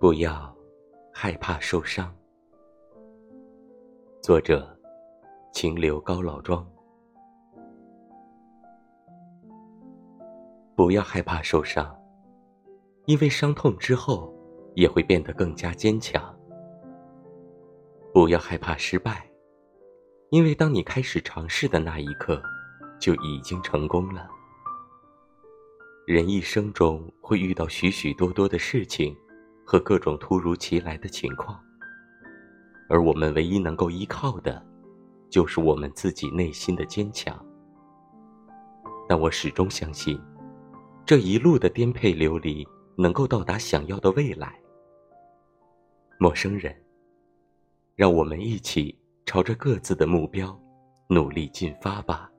不要害怕受伤。作者：秦刘高老庄。不要害怕受伤，因为伤痛之后也会变得更加坚强。不要害怕失败，因为当你开始尝试的那一刻，就已经成功了。人一生中会遇到许许多多的事情和各种突如其来的情况，而我们唯一能够依靠的就是我们自己内心的坚强。但我始终相信，这一路的颠沛流离能够到达想要的未来。陌生人，让我们一起朝着各自的目标努力进发吧。